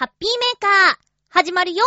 ハッピーメーカー始まるよ。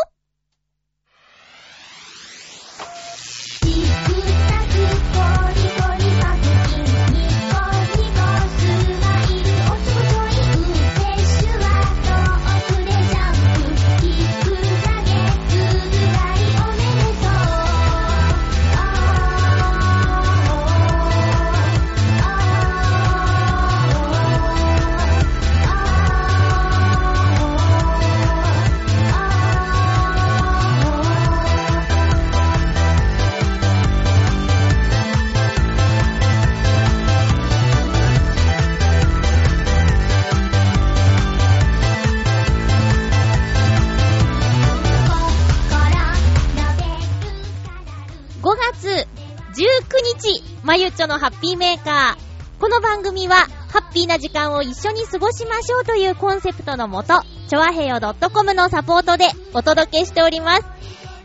まゆっちょのハッピーメーカー。この番組はハッピーな時間を一緒に過ごしましょうというコンセプトのもと、ちょわへよ .com のサポートでお届けしておりま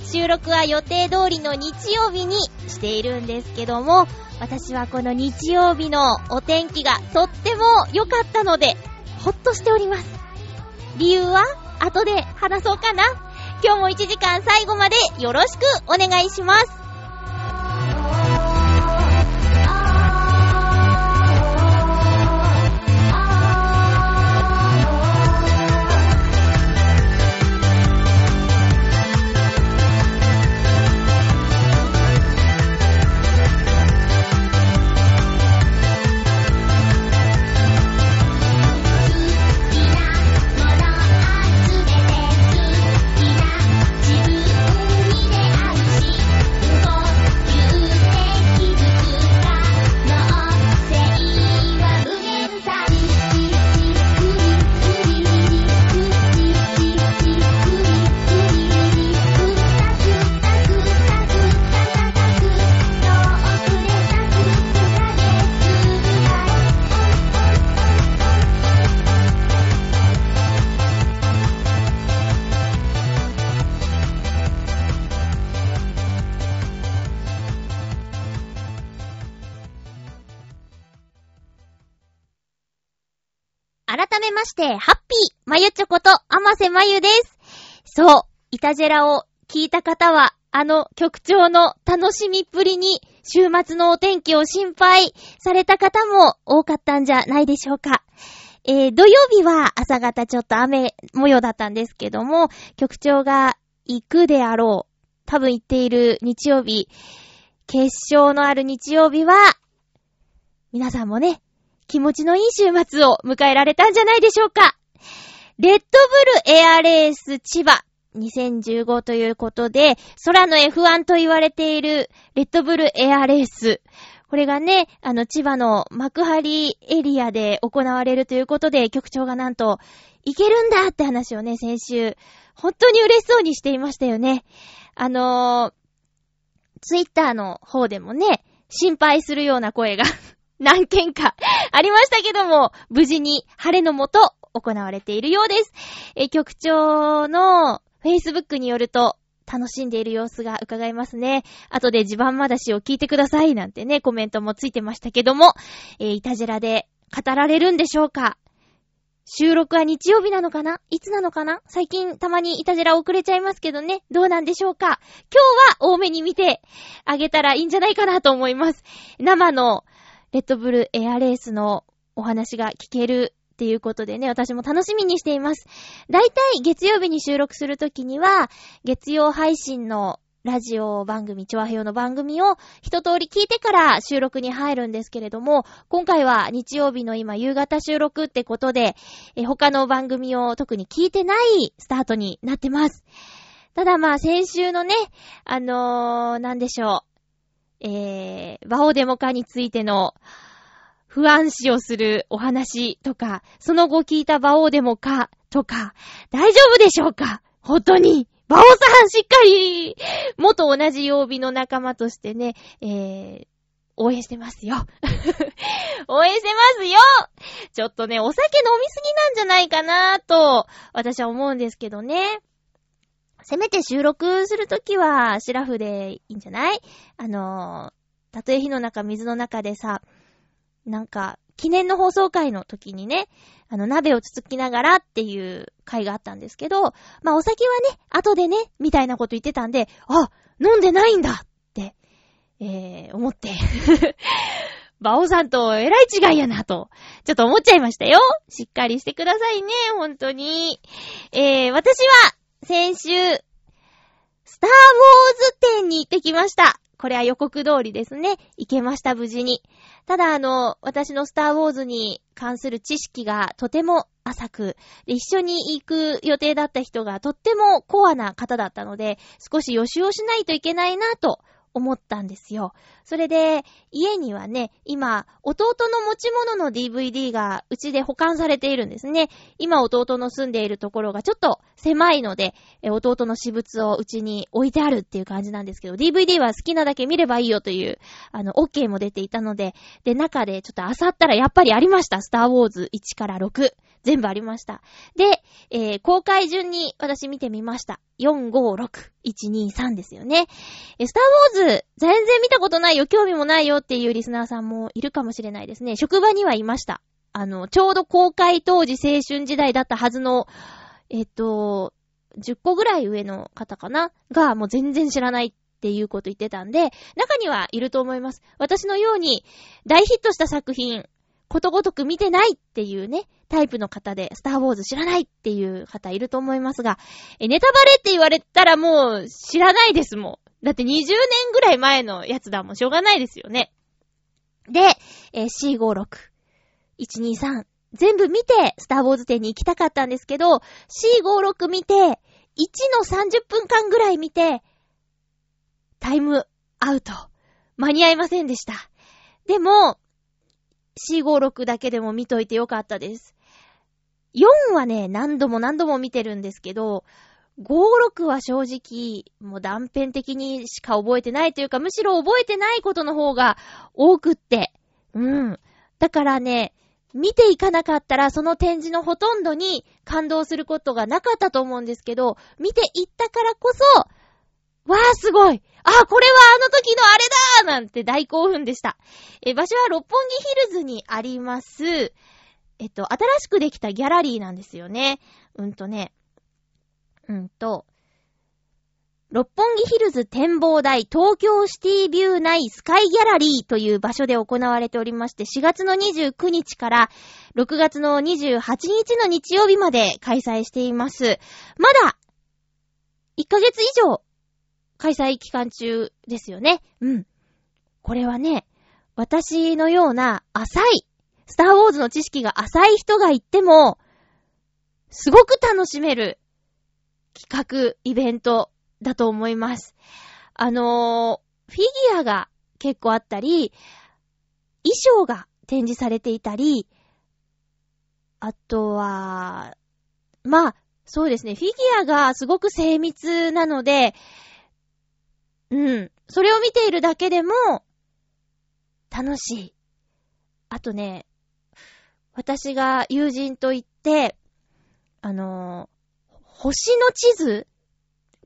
す。収録は予定通りの日曜日にしているんですけども、私はこの日曜日のお天気がとっても良かったのでほっとしております。理由は後で話そうかな。今日も1時間最後までよろしくお願いします。ハッピーまゆちょこと天瀬まゆです。そう、イタジェラを聞いた方はあの局長の楽しみっぷりに週末のお天気を心配された方も多かったんじゃないでしょうか。土曜日は朝方ちょっと雨模様だったんですけども、局長が行くであろう、多分行っている日曜日、決勝のある日曜日は皆さんもね、気持ちのいい週末を迎えられたんじゃないでしょうか。レッドブルエアレース千葉2015ということで、空の F1 と言われているレッドブルエアレース、これがね、千葉の幕張エリアで行われるということで、局長がなんと行けるんだって話をね、先週本当に嬉しそうにしていましたよね。ツイッターの方でもね、心配するような声が何件かありましたけども、無事に晴れのもと行われているようです。局長の Facebook によると、楽しんでいる様子が伺えますね。後で地盤まだしを聞いてくださいなんてね、コメントもついてましたけども、イタジェラで語られるんでしょうか。収録は日曜日なのかな、いつなのかな。最近たまにイタジェラ遅れちゃいますけどね、どうなんでしょうか。今日は多めに見てあげたらいいんじゃないかなと思います。生のレッドブルエアレースのお話が聞けるっていうことでね、私も楽しみにしています。だいたい月曜日に収録するときには、月曜配信のラジオ番組、チョアヘヨの番組を一通り聞いてから収録に入るんですけれども、今回は日曜日の今夕方収録ってことで、他の番組を特に聞いてないスタートになってます。ただまあ先週のね、なんでしょう、バオデモカについての不安視をするお話とか、その後聞いたバオデモカとか、大丈夫でしょうか。本当にバオさん、しっかり元同じ曜日の仲間としてね、応援してますよ応援してますよ。ちょっとね、お酒飲みすぎなんじゃないかなと私は思うんですけどね。せめて収録するときはシラフでいいんじゃない？たとえ火の中水の中でさ、なんか記念の放送会の時にね、鍋をつつきながらっていう会があったんですけど、まあお酒はね、後でね、みたいなこと言ってたんで、あ、飲んでないんだって、思って。馬王さんとえらい違いやなと、ちょっと思っちゃいましたよ。しっかりしてくださいね、本当に。私は、先週、スターウォーズ展に行ってきました。これは予告通りですね。行けました、無事に。ただ、私のスターウォーズに関する知識がとても浅く、で一緒に行く予定だった人がとってもコアな方だったので、少し予習をしないといけないなと思ったんですよ。それで、家にはね、今、弟の持ち物の DVD がうちで保管されているんですね。今、弟の住んでいるところがちょっと狭いので、弟の私物をうちに置いてあるっていう感じなんですけど、DVD は好きなだけ見ればいいよという、OK も出ていたので、で、中でちょっと漁ったらやっぱりありました。スターウォーズ1から6。全部ありました。で、公開順に私見てみました。4、5、6、1、2、3ですよね。スターウォーズ全然見たことないよ、興味もないよっていうリスナーさんもいるかもしれないですね。職場にはいました。ちょうど公開当時青春時代だったはずの、10個ぐらい上の方かながもう全然知らないっていうこと言ってたんで、中にはいると思います。私のように大ヒットした作品、ことごとく見てないっていうね、タイプの方で、スターウォーズ知らないっていう方いると思いますが、ネタバレって言われたらもう知らないですもん。だって20年ぐらい前のやつだもん、しょうがないですよね。で、C、5、6、1、2、3、全部見て、スターウォーズ展に行きたかったんですけど、C、5、6見て、1の30分間ぐらい見て、タイムアウト。間に合いませんでした。でも、456だけでも見といてよかったです。4はね、何度も見てるんですけど、56は正直、もう断片的にしか覚えてないというか、むしろ覚えてないことの方が多くって。うん。だからね、見ていかなかったらその展示のほとんどに感動することがなかったと思うんですけど、見ていったからこそ、わーすごい、あ、これはあの時のあれだーなんて大興奮でした。場所は六本木ヒルズにあります。新しくできたギャラリーなんですよね。六本木ヒルズ展望台東京シティビュー内スカイギャラリーという場所で行われておりまして、4月の29日から6月の28日の日曜日まで開催しています。まだ、1ヶ月以上、開催期間中ですよね。うん。これはね、私のような浅い、スターウォーズの知識が浅い人が行っても、すごく楽しめる企画、イベントだと思います。フィギュアが結構あったり、衣装が展示されていたり、あとは、まあ、そうですね、フィギュアがすごく精密なので、うん。それを見ているだけでも、楽しい。あとね、私が友人と言って、星の地図？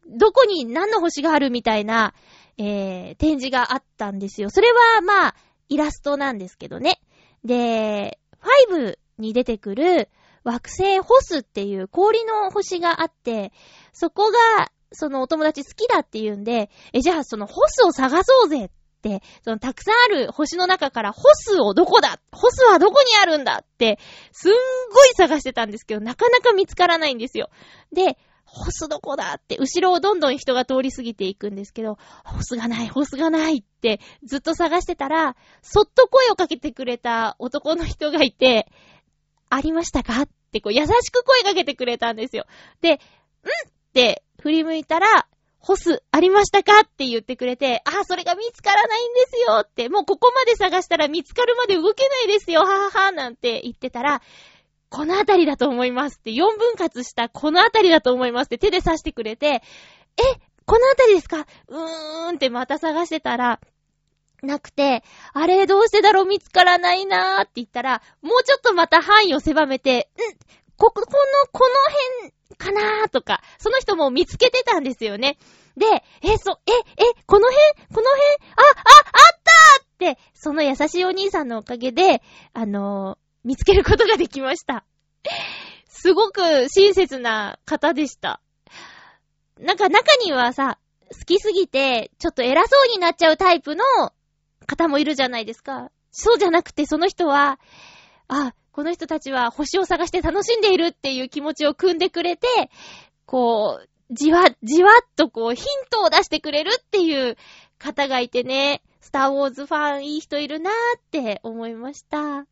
どこに何の星があるみたいな、展示があったんですよ。それは、まあ、イラストなんですけどね。で、5に出てくる惑星ホスっていう氷の星があって、そこが、そのお友達好きだって言うんで、じゃあそのホスを探そうぜって、そのたくさんある星の中からホスをどこだ？ホスはどこにあるんだって、すんごい探してたんですけど、なかなか見つからないんですよ。で、ホスどこだって、後ろをどんどん人が通り過ぎていくんですけど、ホスがないって、ずっと探してたら、そっと声をかけてくれた男の人がいて、ありましたか？ってこう優しく声かけてくれたんですよ。で、ん？って、振り向いたら、ホスありましたかって言ってくれて、あ、それが見つからないんですよって、もうここまで探したら見つかるまで動けないですよ、ははは、なんて言ってたら、このあたりだと思いますって、4分割したこのあたりだと思いますって手で刺してくれて、え、このあたりですか？ってまた探してたら、なくて、あれどうしてだろう見つからないなーって言ったら、もうちょっとまた範囲を狭めて、この辺、かなーとか、その人も見つけてたんですよね。で、この辺、あったーっで、その優しいお兄さんのおかげで、見つけることができました。すごく親切な方でした。なんか中にはさ、好きすぎて、ちょっと偉そうになっちゃうタイプの方もいるじゃないですか。そうじゃなくて、その人は、あ、この人たちは星を探して楽しんでいるっていう気持ちを汲んでくれて、こう、じわじわっとこうヒントを出してくれるっていう方がいてね、スターウォーズファンいい人いるなーって思いました。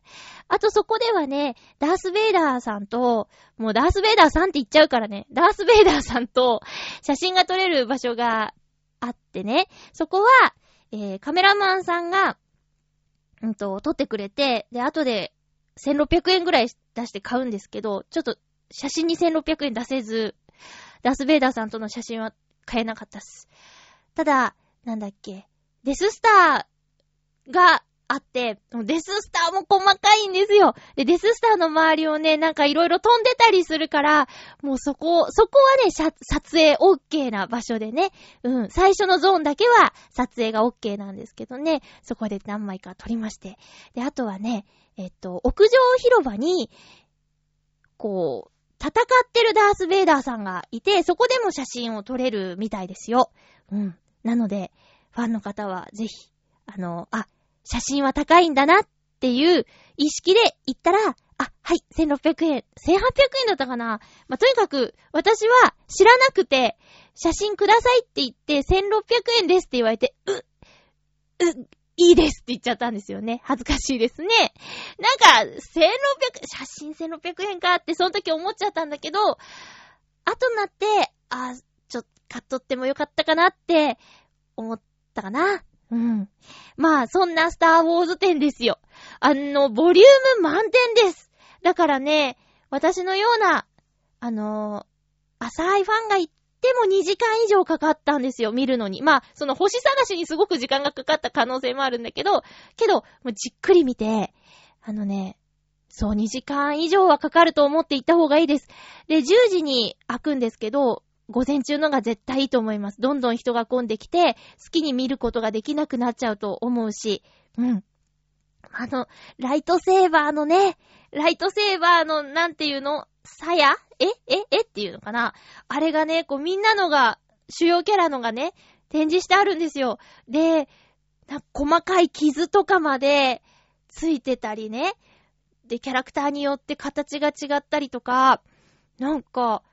あとそこではね、ダースベイダーさんと、もうダースベイダーさんって言っちゃうからね、ダースベイダーさんと写真が撮れる場所があってね、そこは、カメラマンさんが、撮ってくれて、で、後で1600円ぐらい出して買うんですけど、ちょっと写真に1600円出せず、ダースベイダーさんとの写真は買えなかったっす。ただ、なんだっけ、デススターがあって、デススターも細かいんですよ。で、デススターの周りをね、なんかいろいろ飛んでたりするから、もうそこはね、撮影 OK な場所でね、うん、最初のゾーンだけは撮影が OK なんですけどね、そこで何枚か撮りまして。で、あとはね、屋上広場に、こう、戦ってるダース・ベイダーさんがいて、そこでも写真を撮れるみたいですよ。うん。なので、ファンの方はぜひ、写真は高いんだなっていう意識で行ったら、あ、はい、1600円、1800円だったかな。まあ、とにかく、私は知らなくて、写真くださいって言って、1600円ですって言われて、いいですって言っちゃったんですよね。恥ずかしいですね。なんか、写真1600円かってその時思っちゃったんだけど、後になって、あ、ちょっと買っとってもよかったかなって思ったかな。うん。まあ、そんなスターウォーズ展ですよ。ボリューム満点です。だからね、私のような、浅いファンが言って、でも2時間以上かかったんですよ、見るのに。まあ、その星探しにすごく時間がかかった可能性もあるんだけど、もうじっくり見て、そう2時間以上はかかると思って行った方がいいです。で、10時に開くんですけど、午前中のが絶対いいと思います。どんどん人が混んできて、好きに見ることができなくなっちゃうと思うし、うん。ライトセーバーのなんていうの、鞘？えっていうのかな、あれがね、こうみんなのが、主要キャラのがね、展示してあるんですよ。で、細かい傷とかまでついてたりね。で、キャラクターによって形が違ったりとか、なんか、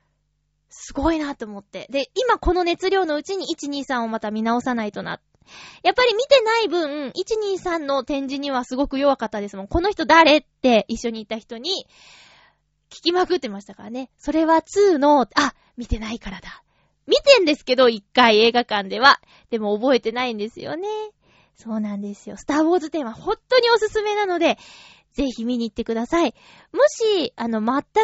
すごいなと思って。で、今この熱量のうちに1、2、3をまた見直さないとな。やっぱり見てない分、123の展示にはすごく弱かったですもん。この人誰って一緒にいた人に聞きまくってましたからね。それは2の、見てないからだ。見てんですけど、一回映画館では。でも覚えてないんですよね。そうなんですよ。スターウォーズ展は本当におすすめなので、ぜひ見に行ってください。もし、全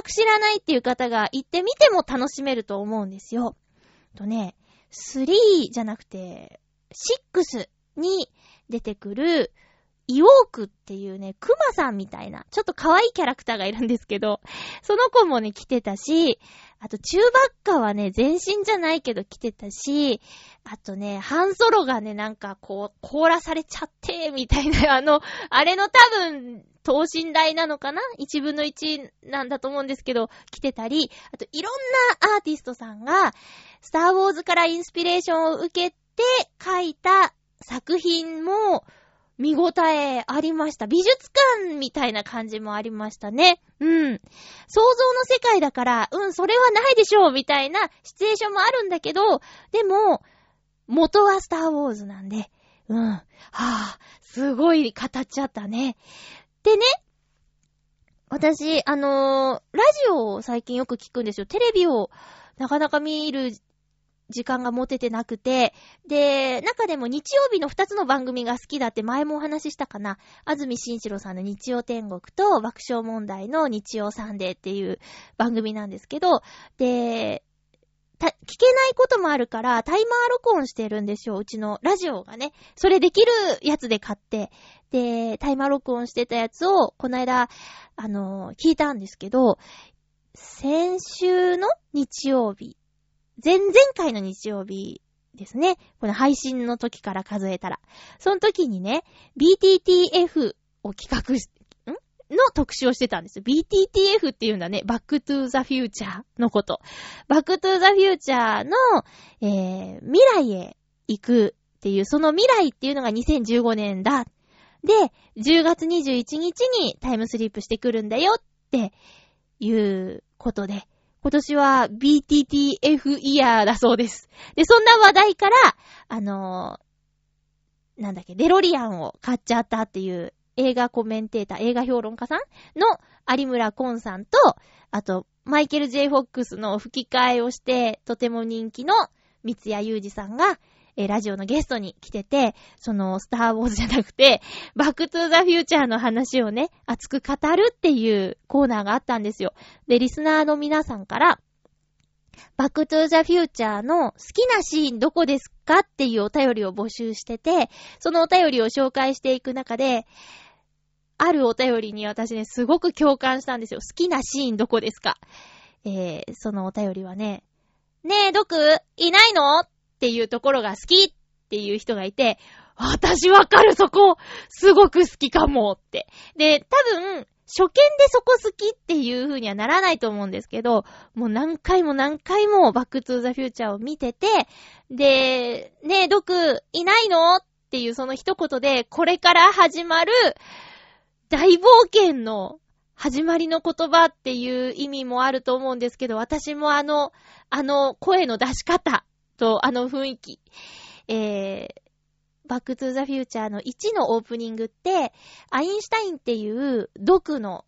く知らないっていう方が行ってみても楽しめると思うんですよ。とね、3じゃなくて、6に出てくるイウォークっていうね、クマさんみたいなちょっと可愛いキャラクターがいるんですけど、その子もね来てたし、あとチューバッカはね全身じゃないけど来てたし、あとねハンソロがねなんかこう凍らされちゃってみたいな、あれの多分等身大なのかな、1分の1なんだと思うんですけど来てたり、あといろんなアーティストさんがスターウォーズからインスピレーションを受けてで書いた作品も見応えありました。美術館みたいな感じもありましたね。うん。想像の世界だから、うん、それはないでしょうみたいなシチュエーションもあるんだけど、でも、元はスターウォーズなんで、うん。はぁ、すごい語っちゃったね。でね、私、ラジオを最近よく聞くんですよ。テレビをなかなか見る時間が持ててなくて、で、中でも日曜日の2つの番組が好きだって前もお話ししたかな。安住紳一郎さんの日曜天国と爆笑問題の日曜サンデーっていう番組なんですけど、で、聞けないこともあるからタイマー録音してるんですよ。うちのラジオがね、それできるやつで買って、で、タイマー録音してたやつをこの間聞いたんですけど、先週の日曜日、前々回の日曜日ですね。この配信の時から数えたら。その時にね、BTTF を企画し、の特集をしてたんです。BTTF っていうんだね。Back to the Future のこと。Back to the Future の、未来へ行くっていう、その未来っていうのが2015年だ。で、10月21日にタイムスリープしてくるんだよっていうことで、今年は BTTF イヤーだそうです。で、そんな話題から、デロリアンを買っちゃったっていう映画コメンテーター、映画評論家さんの有村昆さんと、あと、マイケル J. フォックスの吹き替えをして、とても人気の三谷裕二さんが、ラジオのゲストに来てて、そのスターウォーズじゃなくてバックトゥーザフューチャーの話をね、熱く語るっていうコーナーがあったんですよ。で、リスナーの皆さんからバックトゥーザフューチャーの好きなシーンどこですかっていうお便りを募集してて、そのお便りを紹介していく中で、あるお便りに私ね、すごく共感したんですよ。好きなシーンどこですか、そのお便りはね、ねえドクいないのっていうところが好きっていう人がいて、私わかる、そこすごく好きかもって。で、多分初見でそこ好きっていう風にはならないと思うんですけど、もう何回もバックトゥーザフューチャーを見てて、で、ねえドクいないのっていうその一言で、これから始まる大冒険の始まりの言葉っていう意味もあると思うんですけど、私もあの声の出し方と、あの雰囲気、バックトゥーザフューチャーの1のオープニングって、アインシュタインっていう毒の、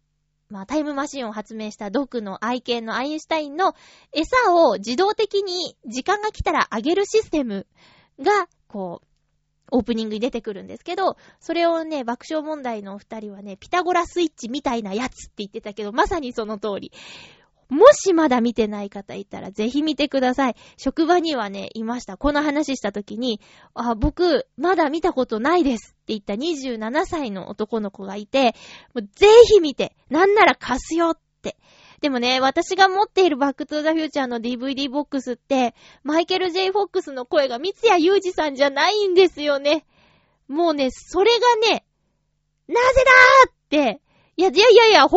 タイムマシンを発明した毒の愛犬のアインシュタインの餌を自動的に時間が来たらあげるシステムが、こう、オープニングに出てくるんですけど、それをね、爆笑問題のお二人はね、ピタゴラスイッチみたいなやつって言ってたけど、まさにその通り。もしまだ見てない方いたらぜひ見てください。職場にはね、いました。この話した時に、僕、まだ見たことないですって言った27歳の男の子がいて、もうぜひ見て、なんなら貸すよって。でもね、私が持っているバックトゥーザフューチャーの DVD ボックスって、マイケル J. フォックスの声が三谷裕二さんじゃないんですよね。もうね、それがね、なぜだーって、いや、他なん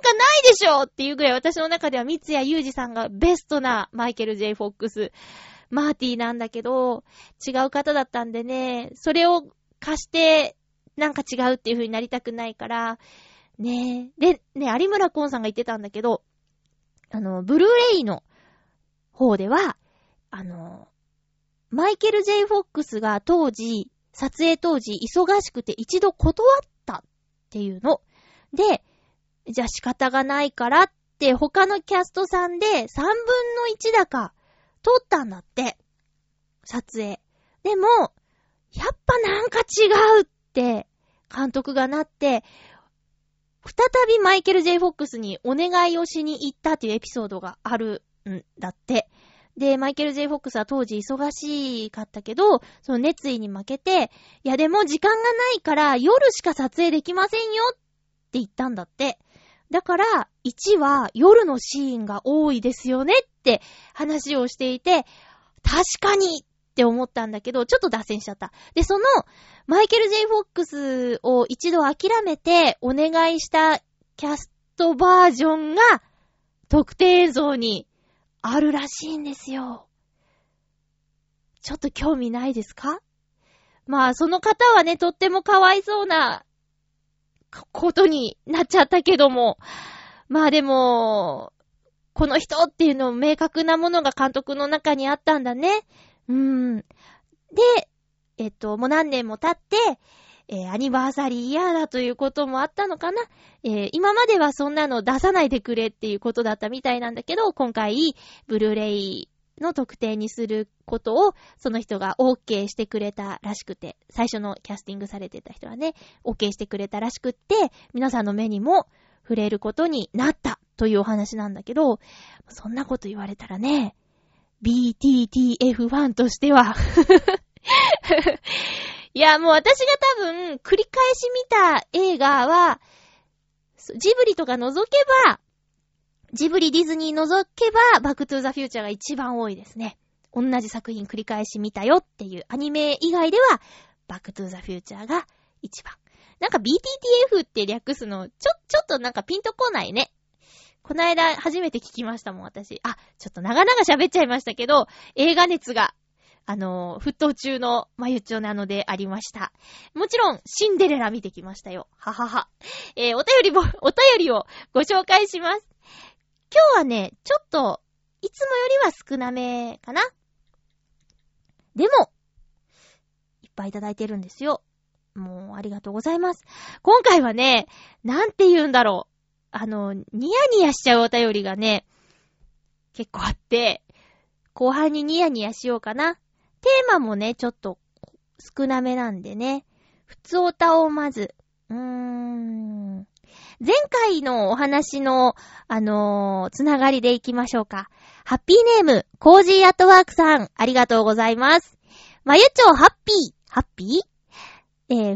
かないでしょっていうぐらい、私の中では三谷裕二さんがベストなマイケル J. フォックス、マーティーなんだけど、違う方だったんでね、それを貸して、なんか違うっていう風になりたくないから、ね。で、ね、有村昆さんが言ってたんだけど、ブルーレイの方では、マイケル J. フォックスが撮影当時、忙しくて一度断ったっていうの。で、じゃあ仕方がないからって他のキャストさんで3分の1だか撮ったんだって。撮影。でも、やっぱなんか違うって監督がなって、再びマイケル J. フォックスにお願いをしに行ったというエピソードがあるんだって。で、マイケル J. フォックスは当時忙しかったけど、その熱意に負けて、いやでも時間がないから夜しか撮影できませんよって言ったんだって。だから1は夜のシーンが多いですよねって話をしていて、確かにって思ったんだけど、ちょっと脱線しちゃった。で、そのマイケル J. フォックスを一度諦めてお願いしたキャストバージョンが特典映像にあるらしいんですよ。ちょっと興味ないですか？その方はね、とってもかわいそうなことになっちゃったけども、でもこの人っていうの明確なものが監督の中にあったんだね。で、もう何年も経って、アニバーサリーイヤーだということもあったのかな。今まではそんなの出さないでくれっていうことだったみたいなんだけど、今回ブルーレイの特典にすることをその人が OK してくれたらしくて、最初のキャスティングされてた人はね、OK してくれたらしくって、皆さんの目にも触れることになったというお話なんだけど、そんなこと言われたらね、 BTTF ファンとしてはいや、もう私が多分繰り返し見た映画はジブリとか除けば、ジブリ、ディズニー除けば、バックトゥーザフューチャーが一番多いですね。同じ作品繰り返し見たよっていうアニメ以外ではバックトゥーザフューチャーが一番。なんか BTTF って略すのちょっとなんかピンとこないね。こないだ初めて聞きましたもん私。あ、ちょっと長々喋っちゃいましたけど、映画熱が沸騰中のまゆちょなのでありました。もちろんシンデレラ見てきましたよ。ははは。お便りをご紹介します。今日はね、ちょっといつもよりは少なめかな。でもいっぱいいただいてるんですよ。もうありがとうございます。今回はね、なんて言うんだろう。ニヤニヤしちゃうお便りがね、結構あって、後半にニヤニヤしようかな。テーマもね、ちょっと少なめなんでね。普通おたをまず。前回のお話の、つながりでいきましょうか。ハッピーネーム、コージーアットワークさん、ありがとうございます。まゆちょハッピー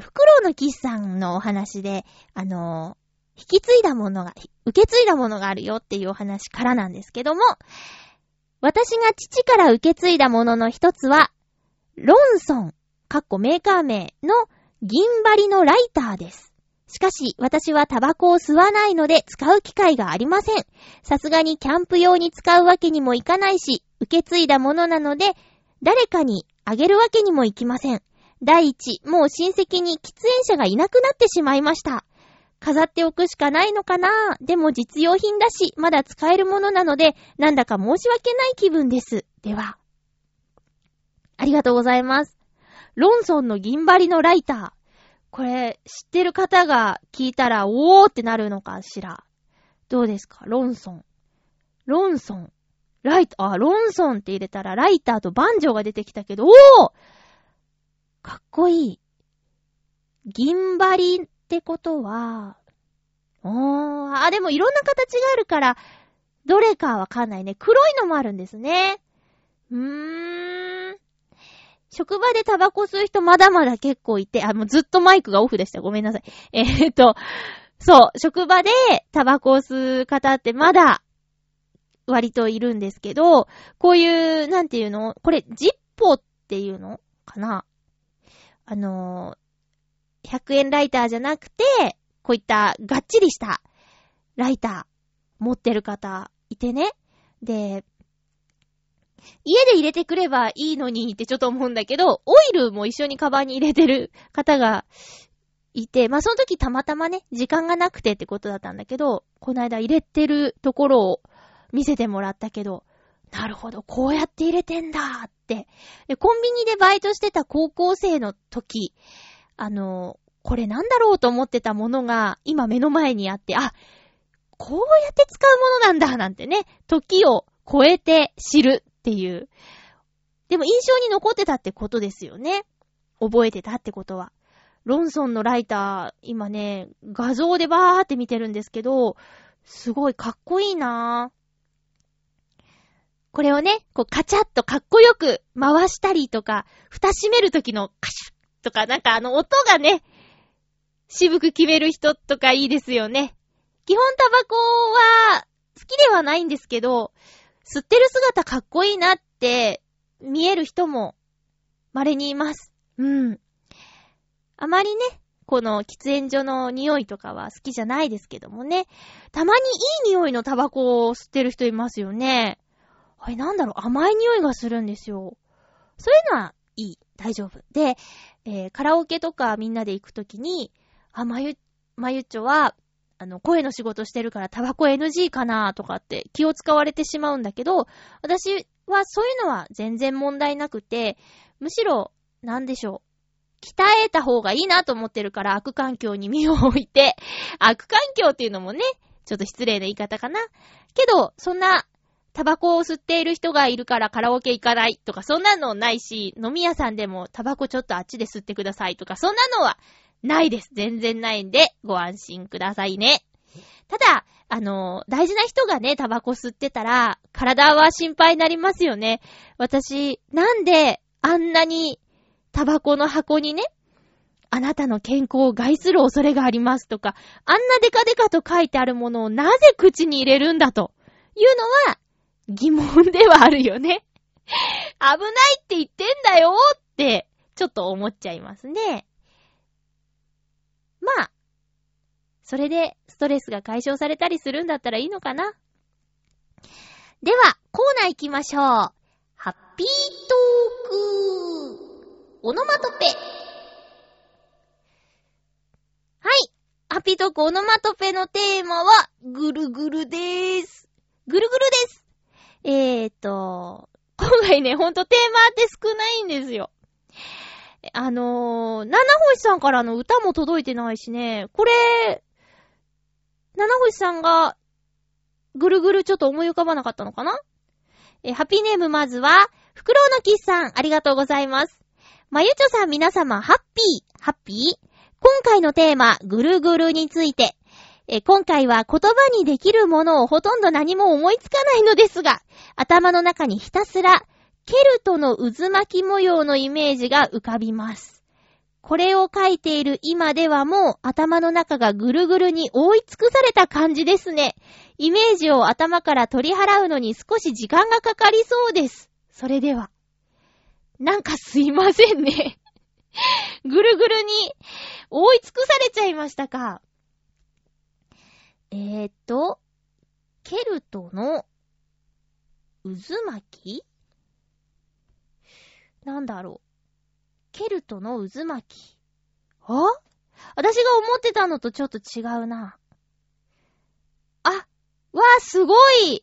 フクロウのキスさんのお話で、受け継いだものがあるよっていうお話からなんですけども、私が父から受け継いだものの一つは、ロンソン、メーカー名の銀針のライターです。しかし、私はタバコを吸わないので使う機会がありません。さすがにキャンプ用に使うわけにもいかないし、受け継いだものなので、誰かにあげるわけにもいきません。第一、もう親戚に喫煙者がいなくなってしまいました。飾っておくしかないのかな。でも実用品だし、まだ使えるものなので、なんだか申し訳ない気分です。では。ありがとうございます。ロンソンの銀針のライター。これ、知ってる方が聞いたら、おーってなるのかしら。どうですか？ロンソン。ライター、ロンソンって入れたら、ライターとバンジョーが出てきたけど、おー！かっこいい。銀針ってことは、でもいろんな形があるから、どれかわかんないね。黒いのもあるんですね。職場でタバコ吸う人まだまだ結構いて、もうずっとマイクがオフでした。ごめんなさい。そう、職場でタバコを吸う方ってまだ、割といるんですけど、こういう、なんていうの？これ、ジッポっていうのかな？100円ライターじゃなくて、こういったがっちりしたライター持ってる方いてね。で、家で入れてくればいいのにってちょっと思うんだけど、オイルも一緒にカバンに入れてる方がいて、まあ、その時たまたまね、時間がなくてってことだったんだけど、この間入れてるところを見せてもらったけど、なるほど、こうやって入れてんだって。で、コンビニでバイトしてた高校生の時、これなんだろうと思ってたものが今目の前にあって、あ、こうやって使うものなんだなんてね、時を超えて知るっていう。でも印象に残ってたってことですよね。覚えてたってことは。ロンソンのライター、今ね、画像でバーって見てるんですけど、すごいかっこいいなぁ。これをね、こうカチャッとかっこよく回したりとか、蓋閉める時のカシャッとか、なんか音がね、渋く決める人とかいいですよね。基本タバコは好きではないんですけど、吸ってる姿かっこいいなって見える人も稀にいます。うん。あまりね、この喫煙所の匂いとかは好きじゃないですけどもね、たまにいい匂いのタバコを吸ってる人いますよね。あれなんだろう、甘い匂いがするんですよ。そういうのはいい、大丈夫。で、カラオケとかみんなで行くときに、まゆっちょは、声の仕事してるからタバコ NG かなとかって気を使われてしまうんだけど、私はそういうのは全然問題なくて、むしろ、なんでしょう、鍛えた方がいいなと思ってるから悪環境に身を置いて、悪環境っていうのもね、ちょっと失礼な言い方かな。けど、そんな、タバコを吸っている人がいるからカラオケ行かないとかそんなのないし、飲み屋さんでもタバコちょっとあっちで吸ってくださいとかそんなのはないです。全然ないんでご安心くださいね。ただ、大事な人がね、タバコ吸ってたら体は心配になりますよね。私、なんであんなにタバコの箱にね、あなたの健康を害する恐れがありますとか、あんなデカデカと書いてあるものをなぜ口に入れるんだというのは疑問ではあるよね危ないって言ってんだよって、ちょっと思っちゃいますね。まあ、それでストレスが解消されたりするんだったらいいのかな。では、コーナー行きましょう。ハッピートークオノマトペ。はい。ハッピートークオノマトペのテーマは、ぐるぐるです。ぐるぐるです。今回ね、ほんとテーマって少ないんですよ。七星さんからの歌も届いてないしね、これ、七星さんが、ぐるぐるちょっと思い浮かばなかったのかな。ハッピーネームまずは、フクロウのキスさん、ありがとうございます。まゆちょさん、皆様、ハッピー、ハッピー。今回のテーマ、ぐるぐるについて。今回は言葉にできるものをほとんど何も思いつかないのですが、頭の中にひたすらケルトの渦巻き模様のイメージが浮かびます。これを描いている今ではもう頭の中がぐるぐるに覆い尽くされた感じですね。イメージを頭から取り払うのに少し時間がかかりそうです。それでは。なんかすいませんね。ぐるぐるに覆い尽くされちゃいましたか。ケルトの渦巻き？なんだろう。ケルトの渦巻き。私が思ってたのとちょっと違うな。わあ、すごい！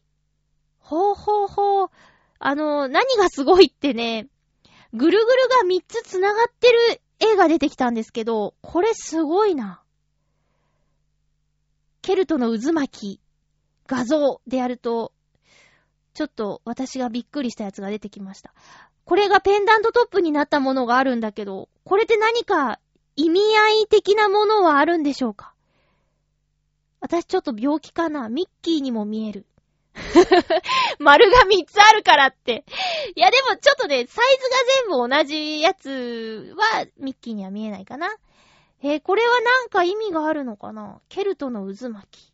何がすごいってね、ぐるぐるが3つつながってる絵が出てきたんですけど、これすごいな。ケルトの渦巻き画像でやるとちょっと私がびっくりしたやつが出てきました。これがペンダントトップになったものがあるんだけど、これって何か意味合い的なものはあるんでしょうか。私ちょっと病気かな。ミッキーにも見える丸が3つあるからっていやでもちょっとね、サイズが全部同じやつはミッキーには見えないかな。これはなんか意味があるのかな？ケルトの渦巻き。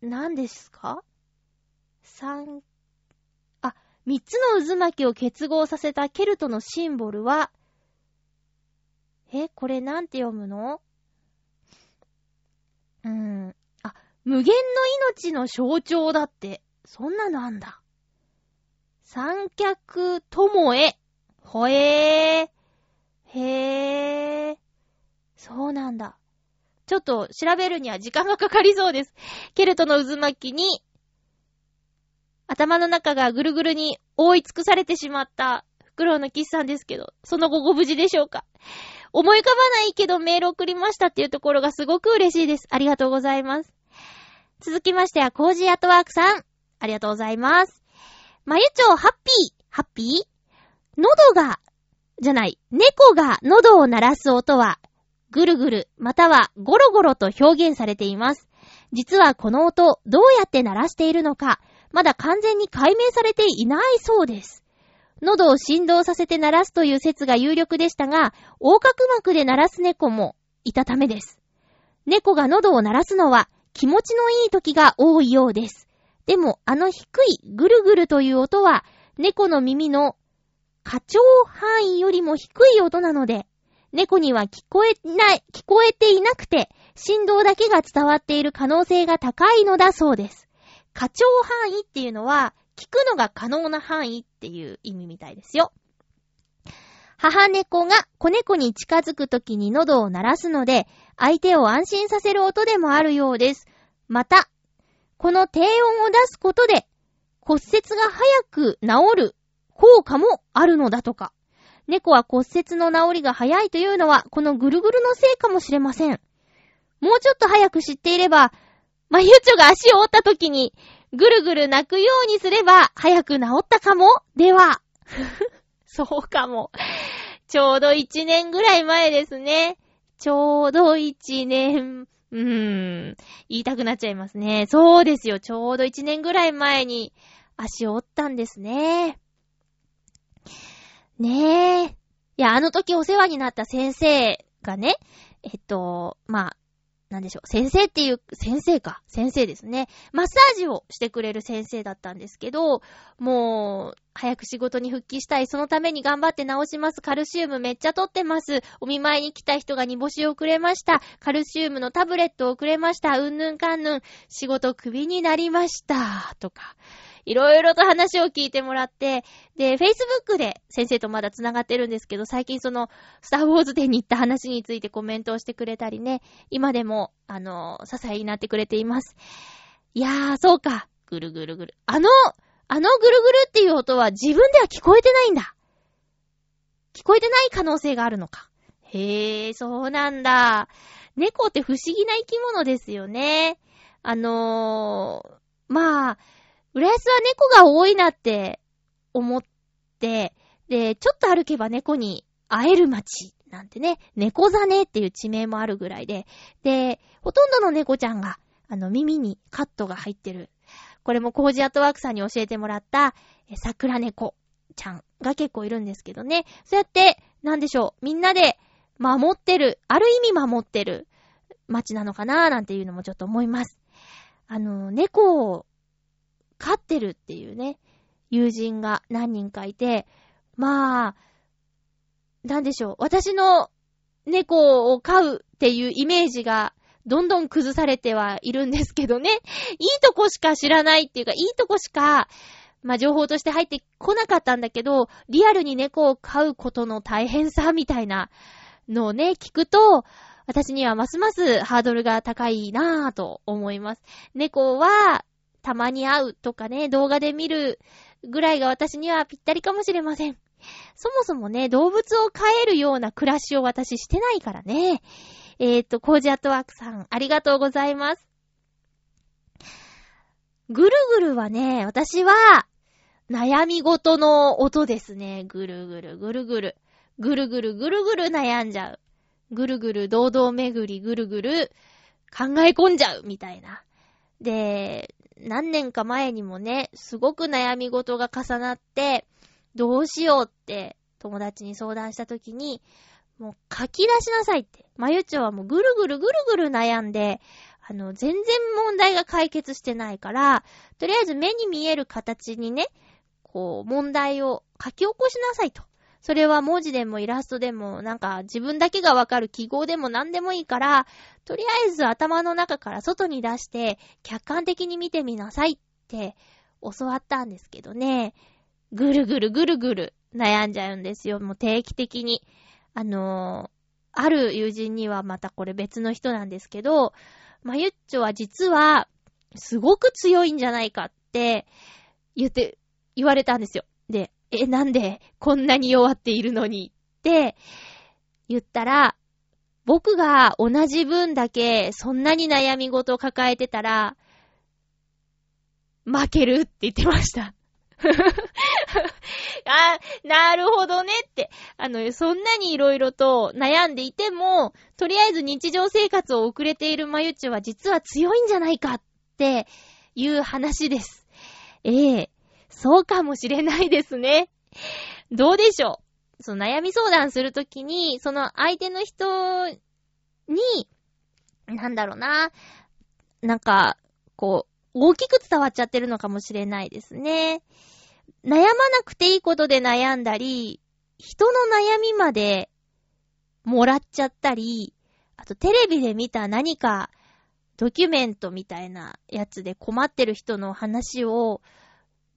何ですか？3つの渦巻きを結合させたケルトのシンボルは、これなんて読むの？無限の命の象徴だって。そんなのあんだ。三脚友へ。ほえー。へー、そうなんだ。ちょっと調べるには時間がかかりそうです。ケルトの渦巻きに頭の中がぐるぐるに覆い尽くされてしまったフクロウのキスさんですけど、その後ご無事でしょうか。思い浮かばないけどメール送りましたっていうところがすごく嬉しいです。ありがとうございます。続きましてはコージーアットワークさん、ありがとうございます。まゆちょハッピーハッピー。猫が喉を鳴らす音はぐるぐるまたはゴロゴロと表現されています。実はこの音どうやって鳴らしているのかまだ完全に解明されていないそうです。喉を振動させて鳴らすという説が有力でしたが、横隔膜で鳴らす猫もいたためです。猫が喉を鳴らすのは気持ちのいい時が多いようです。でもあの低いぐるぐるという音は猫の耳の過聴範囲よりも低い音なので、猫には聞こえていなくて、振動だけが伝わっている可能性が高いのだそうです。過聴範囲っていうのは、聞くのが可能な範囲っていう意味みたいですよ。母猫が子猫に近づくときに喉を鳴らすので、相手を安心させる音でもあるようです。また、この低音を出すことで、骨折が早く治る効果もあるのだとか。猫は骨折の治りが早いというのはこのぐるぐるのせいかもしれません。もうちょっと早く知っていれば、まゆちょが足を折った時にぐるぐる泣くようにすれば早く治ったかも。ではそうかも。ちょうど1年ぐらい前ですね。ちょうど1年言いたくなっちゃいますね。そうですよ、ちょうど1年ぐらい前に足を折ったんですね。ねえ。いや、あの時お世話になった先生がね、まあ、なんでしょう、先生っていう、先生か、先生ですね。マッサージをしてくれる先生だったんですけど、もう、早く仕事に復帰したい、そのために頑張って治します。カルシウムめっちゃ取ってます。お見舞いに来た人が煮干しをくれました。カルシウムのタブレットをくれました。うんぬんかんぬん、仕事クビになりました。とか。いろいろと話を聞いてもらって、で、Facebook で先生とまだつながってるんですけど、最近その、スターウォーズデーに行った話についてコメントをしてくれたりね、今でも、支えになってくれています。いやー、そうか。ぐるぐるぐる。ぐるぐるっていう音は自分では聞こえてないんだ。聞こえてない可能性があるのか。へー、そうなんだ。猫って不思議な生き物ですよね。まあ、浦安は猫が多いなって思って、で、ちょっと歩けば猫に会える街なんてね、猫ザネっていう地名もあるぐらいで、で、ほとんどの猫ちゃんが、耳にカットが入ってる。これもコージアットワークさんに教えてもらった、桜猫ちゃんが結構いるんですけどね。そうやって、なんでしょう、みんなで守ってる、ある意味守ってる街なのかななんていうのもちょっと思います。猫を、飼ってるっていうね、友人が何人かいて、まあ、なんでしょう、私の猫を飼うっていうイメージがどんどん崩されてはいるんですけどね、いいとこしか知らないっていうか、いいとこしか、まあ情報として入ってこなかったんだけど、リアルに猫を飼うことの大変さみたいなのをね、聞くと、私にはますますハードルが高いなぁと思います。猫は、たまに会うとかね、動画で見るぐらいが私にはぴったりかもしれません。そもそもね、動物を飼えるような暮らしを私してないからね。コージアットワークさん、ありがとうございます。ぐるぐるはね、私は悩み事の音ですね。ぐるぐるぐるぐる。ぐるぐるぐるぐる悩んじゃう。ぐるぐる堂々巡りぐるぐる考え込んじゃうみたいな。で、何年か前にもね、すごく悩み事が重なって、どうしようって友達に相談したときに、もう書き出しなさいって。まゆちょはもうぐるぐるぐるぐる悩んで、全然問題が解決してないから、とりあえず目に見える形にね、こう問題を書き起こしなさいと。それは文字でもイラストでもなんか自分だけがわかる記号でも何でもいいから、とりあえず頭の中から外に出して客観的に見てみなさいって教わったんですけどね。ぐるぐるぐるぐる悩んじゃうんですよ。もう定期的に。ある友人にはまたこれ別の人なんですけど、まゆっちょは実はすごく強いんじゃないかって言われたんですよ。で、なんでこんなに弱っているのにって言ったら、僕が同じ分だけそんなに悩み事を抱えてたら負けるって言ってましたあ、なるほどねって。そんなにいろいろと悩んでいても、とりあえず日常生活を送れているまゆちは実は強いんじゃないかっていう話です。そうかもしれないですね。どうでしょう。その悩み相談するときに、その相手の人に、なんだろうな、なんかこう大きく伝わっちゃってるのかもしれないですね。悩まなくていいことで悩んだり、人の悩みまでもらっちゃったり、あとテレビで見た何かドキュメントみたいなやつで困ってる人の話を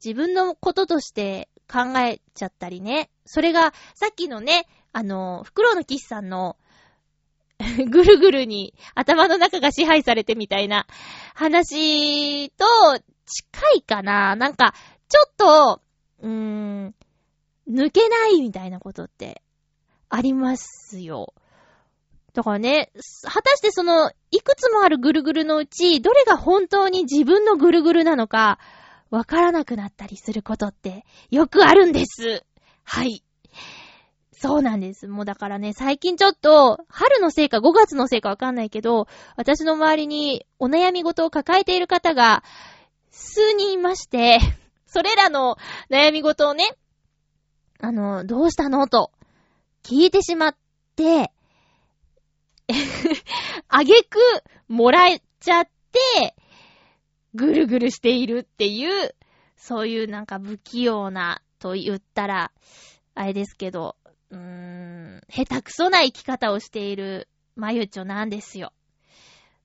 自分のこととして考えちゃったりね。それが、さっきのね、フクロウの岸さんの、ぐるぐるに頭の中が支配されてみたいな話と近いかな。なんか、ちょっと、抜けないみたいなことってありますよ。だからね、果たしてその、いくつもあるぐるぐるのうち、どれが本当に自分のぐるぐるなのか、わからなくなったりすることってよくあるんです。はい。そうなんです。もうだからね、最近ちょっと春のせいか5月のせいかわかんないけど、私の周りにお悩み事を抱えている方が数人いまして、それらの悩み事をね、どうしたのと聞いてしまって、挙句もらっちゃって、ぐるぐるしているっていう、そういうなんか不器用なと言ったら、あれですけど、下手くそな生き方をしているまゆちょなんですよ。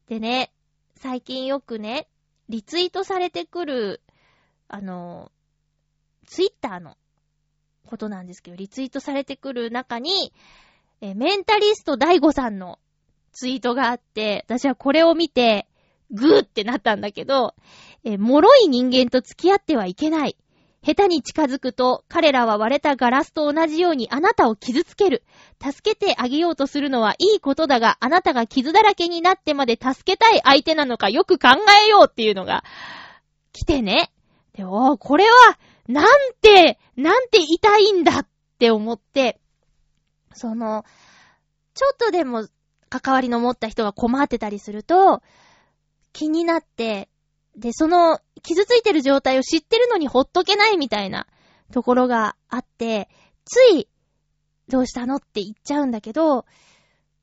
でね、最近よくね、リツイートされてくる、ツイッターのことなんですけど、リツイートされてくる中に、メンタリスト大吾さんのツイートがあって、私はこれを見て、グーってなったんだけど、脆い人間と付き合ってはいけない。下手に近づくと彼らは割れたガラスと同じようにあなたを傷つける。助けてあげようとするのはいいことだが、あなたが傷だらけになってまで助けたい相手なのかよく考えようっていうのが来てね。で、これはなんて痛いんだって思って、ちょっとでも関わりの持った人が困ってたりすると気になって、で、傷ついてる状態を知ってるのにほっとけないみたいなところがあって、つい、どうしたのって言っちゃうんだけど、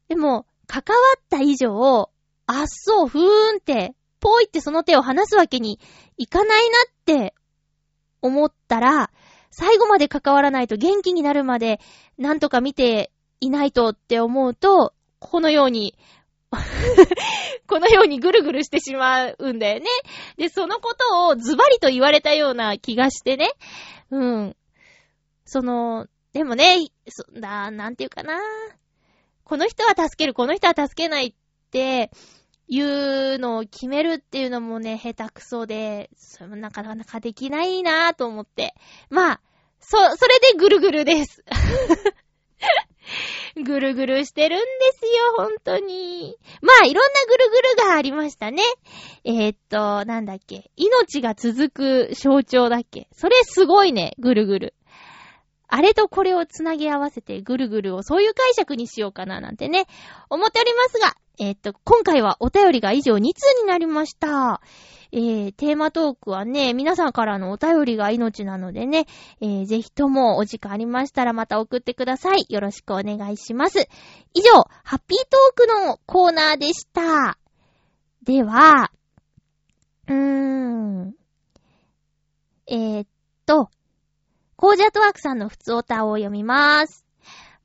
でも、関わった以上、あっそう、ふーんって、ぽいってその手を離すわけにいかないなって思ったら、最後まで関わらないと元気になるまで、なんとか見ていないとって思うと、このようにぐるぐるしてしまうんだよね。で、そのことをズバリと言われたような気がしてね。うん。でもね、なんていうかな。この人は助ける、この人は助けないっていうのを決めるっていうのもね、下手くそで、それもなかなかできないなと思って。まあ、それでぐるぐるです。ぐるぐるしてるんですよ、本当に。まあ、いろんなぐるぐるがありましたね。なんだっけ。命が続く象徴だっけ。それすごいね、ぐるぐる。あれとこれをつなぎ合わせてぐるぐるをそういう解釈にしようかななんてね、思っておりますが、今回はお便りが以上2通になりました。テーマトークはね、皆さんからのお便りが命なのでね、ぜひともお時間ありましたらまた送ってください。よろしくお願いします。以上、ハッピートークのコーナーでした。では、コージャートワークさんのふつおたを読みます。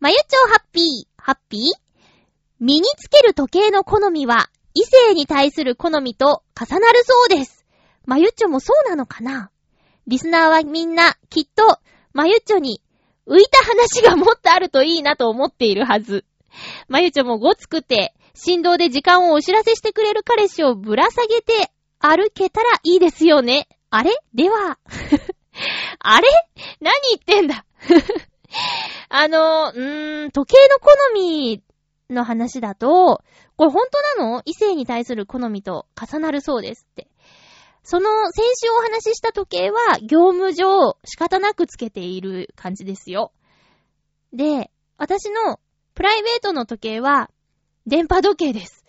まゆちょハッピー身につける時計の好みは、異性に対する好みと重なるそうです。まゆっちょもそうなのかな？リスナーはみんなきっとまゆっちょに浮いた話がもっとあるといいなと思っているはず。まゆっちょもごつくて振動で時間をお知らせしてくれる彼氏をぶら下げて歩けたらいいですよね。あれ？ではあれ？何言ってんだ時計の好みの話だと、これ本当なの？異性に対する好みと重なるそうですって。先週お話しした時計は業務上仕方なくつけている感じですよ。で、私のプライベートの時計は電波時計です。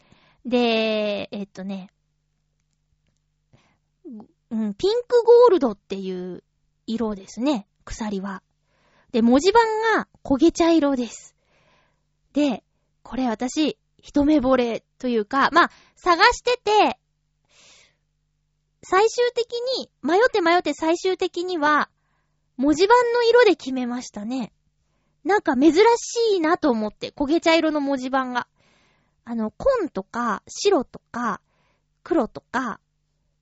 で、ピンクゴールドっていう色ですね。鎖は。で、文字盤が焦げ茶色です。で、これ私、一目惚れというか、まあ、探してて、最終的に、迷って最終的には、文字盤の色で決めましたね。なんか珍しいなと思って、焦げ茶色の文字盤が。紺とか、白とか、黒とか、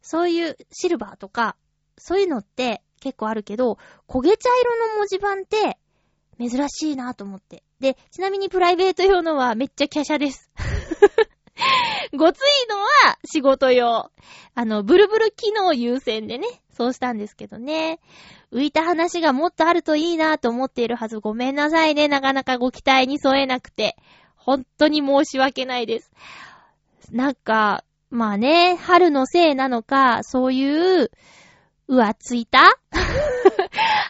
そういうシルバーとか、そういうのって結構あるけど、焦げ茶色の文字盤って、珍しいなと思って。で、ちなみにプライベート用のはめっちゃ華奢です。ごついのは仕事用。ブルブル機能優先でね、そうしたんですけどね。浮いた話がもっとあるといいなと思っているはず。ごめんなさいね、なかなかご期待に添えなくて。本当に申し訳ないです。なんか、まあね、春のせいなのか、そういう、ついた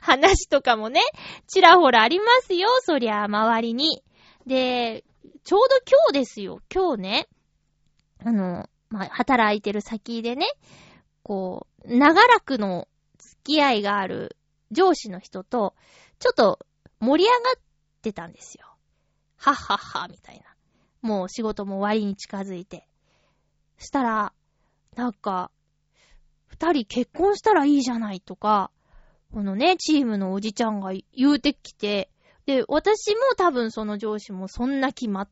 話とかもね、ちらほらありますよ、そりゃ周りに。で、ちょうど今日ですよ、今日ね、働いてる先でね、こう長らくの付き合いがある上司の人とちょっと盛り上がってたんですよ。はっはっはみたいな。もう仕事も終わりに近づいて。したら、なんか、二人結婚したらいいじゃないとか、このね、チームのおじちゃんが言うてきて、で、私も多分その上司もそんな気全くな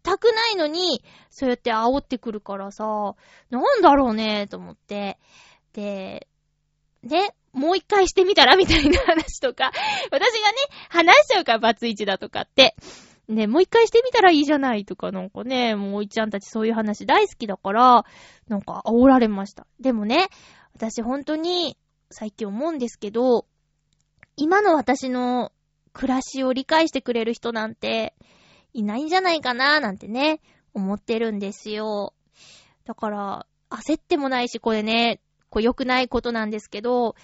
いのに、そうやって煽ってくるからさ、なんだろうね、と思って。で、ね、もう一回してみたらみたいな話とか、私がね、話しちゃうから、バツイチだとかって。ね、もう一回してみたらいいじゃないとか、なんかね、もうおいちゃんたちそういう話大好きだから、なんか煽られました。でもね、私本当に最近思うんですけど、今の私の暮らしを理解してくれる人なんていないんじゃないかななんてね、思ってるんですよ。だから焦ってもないし、これね、こう良くないことなんですけど、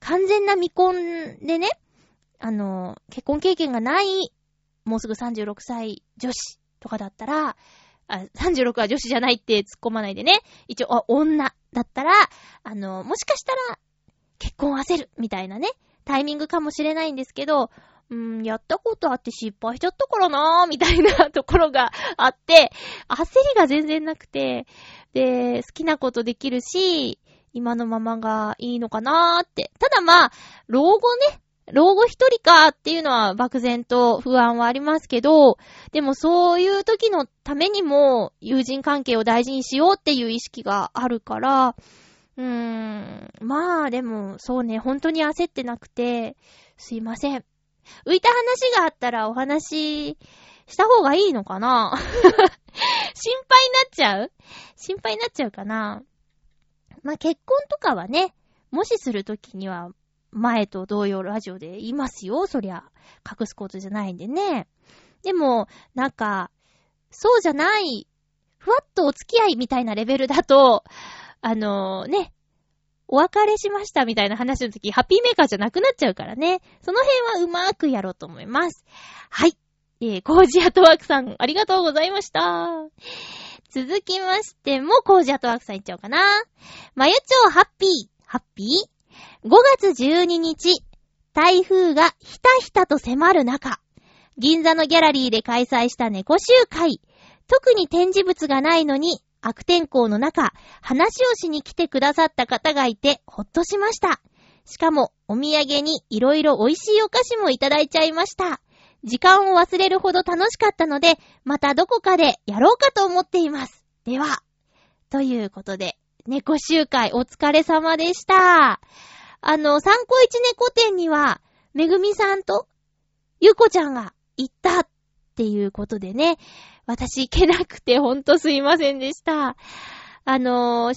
完全な未婚でね、結婚経験がない、もうすぐ36歳女子とかだったら、36は女子じゃないって突っ込まないでね、一応、女だったら、もしかしたら結婚焦るみたいなね、タイミングかもしれないんですけど、やったことあって失敗しちゃったからなーみたいなところがあって、焦りが全然なくて、で、好きなことできるし、今のままがいいのかなーって。ただまあ、老後ね、老後一人かっていうのは漠然と不安はありますけど、でもそういう時のためにも友人関係を大事にしようっていう意識があるから、まあでもそうね、本当に焦ってなくて、すいません。浮いた話があったらお話した方がいいのかな心配になっちゃうかな。まあ結婚とかはね、もしするときには、前と同様ラジオで言いますよ。そりゃ隠すことじゃないんでね。でもなんかそうじゃないふわっとお付き合いみたいなレベルだとね、お別れしましたみたいな話の時ハッピーメーカーじゃなくなっちゃうからね。その辺はうまくやろうと思います。はい、コージアトワークさんありがとうございました。続きましてもコージアトワークさんいっちゃおうかな。まゆちょうハッピー5月12日、台風がひたひたと迫る中、銀座のギャラリーで開催した猫集会。特に展示物がないのに、悪天候の中、話をしに来てくださった方がいて、ほっとしました。しかも、お土産にいろいろ美味しいお菓子もいただいちゃいました。時間を忘れるほど楽しかったので、またどこかでやろうかと思っています。では、ということで。猫集会お疲れ様でした。三個一猫店には、めぐみさんとゆこちゃんが行ったっていうことでね、私行けなくてほんとすいませんでした。シャトンドミュー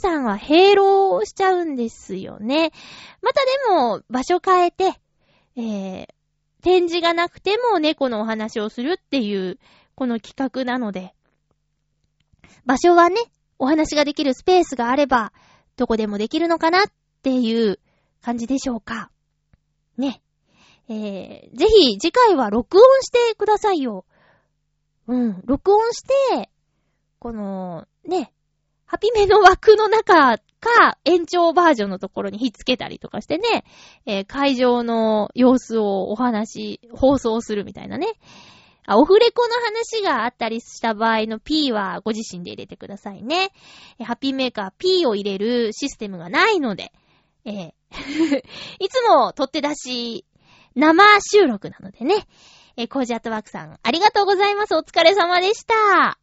さんは閉楼しちゃうんですよね。またでも場所変えて、展示がなくても猫のお話をするっていう、この企画なので、場所はね、お話ができるスペースがあれば、どこでもできるのかなっていう感じでしょうか。ね。ぜひ次回は録音してくださいよ。録音して、この、ね、ハピメの枠の中か、延長バージョンのところに引っ付けたりとかしてね、会場の様子を放送するみたいなね。オフレコの話があったりした場合の P はご自身で入れてくださいね。ハッピーメーカー P を入れるシステムがないので、いつも取って出し生収録なのでね、コージアットワークさんありがとうございます。お疲れ様でした。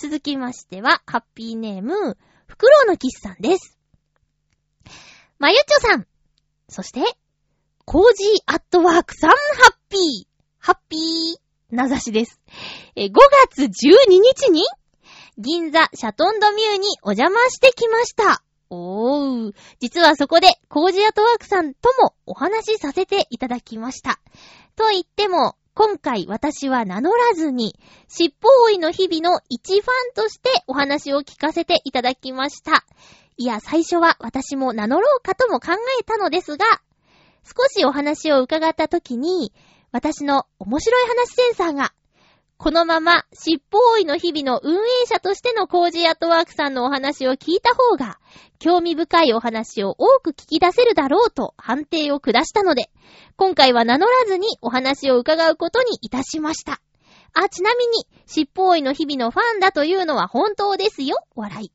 続きましてはハッピーネームフクロウのキスさんです。まゆちょさん、そしてコージアットワークさん、ハッピー名指しです。5月12日に銀座シャトンドミューにお邪魔してきました。実はそこでコージアトワークさんともお話しさせていただきました。と言っても今回私は名乗らずに尻尾追いの日々の一ファンとしてお話を聞かせていただきました。いや、最初は私も名乗ろうかとも考えたのですが、少しお話を伺ったときに私の面白い話センサーが、このまま尻尾追いの日々の運営者としてのコージアットワークさんのお話を聞いた方が、興味深いお話を多く聞き出せるだろうと判定を下したので、今回は名乗らずにお話を伺うことにいたしました。ちなみに、尻尾追いの日々のファンだというのは本当ですよ、笑い。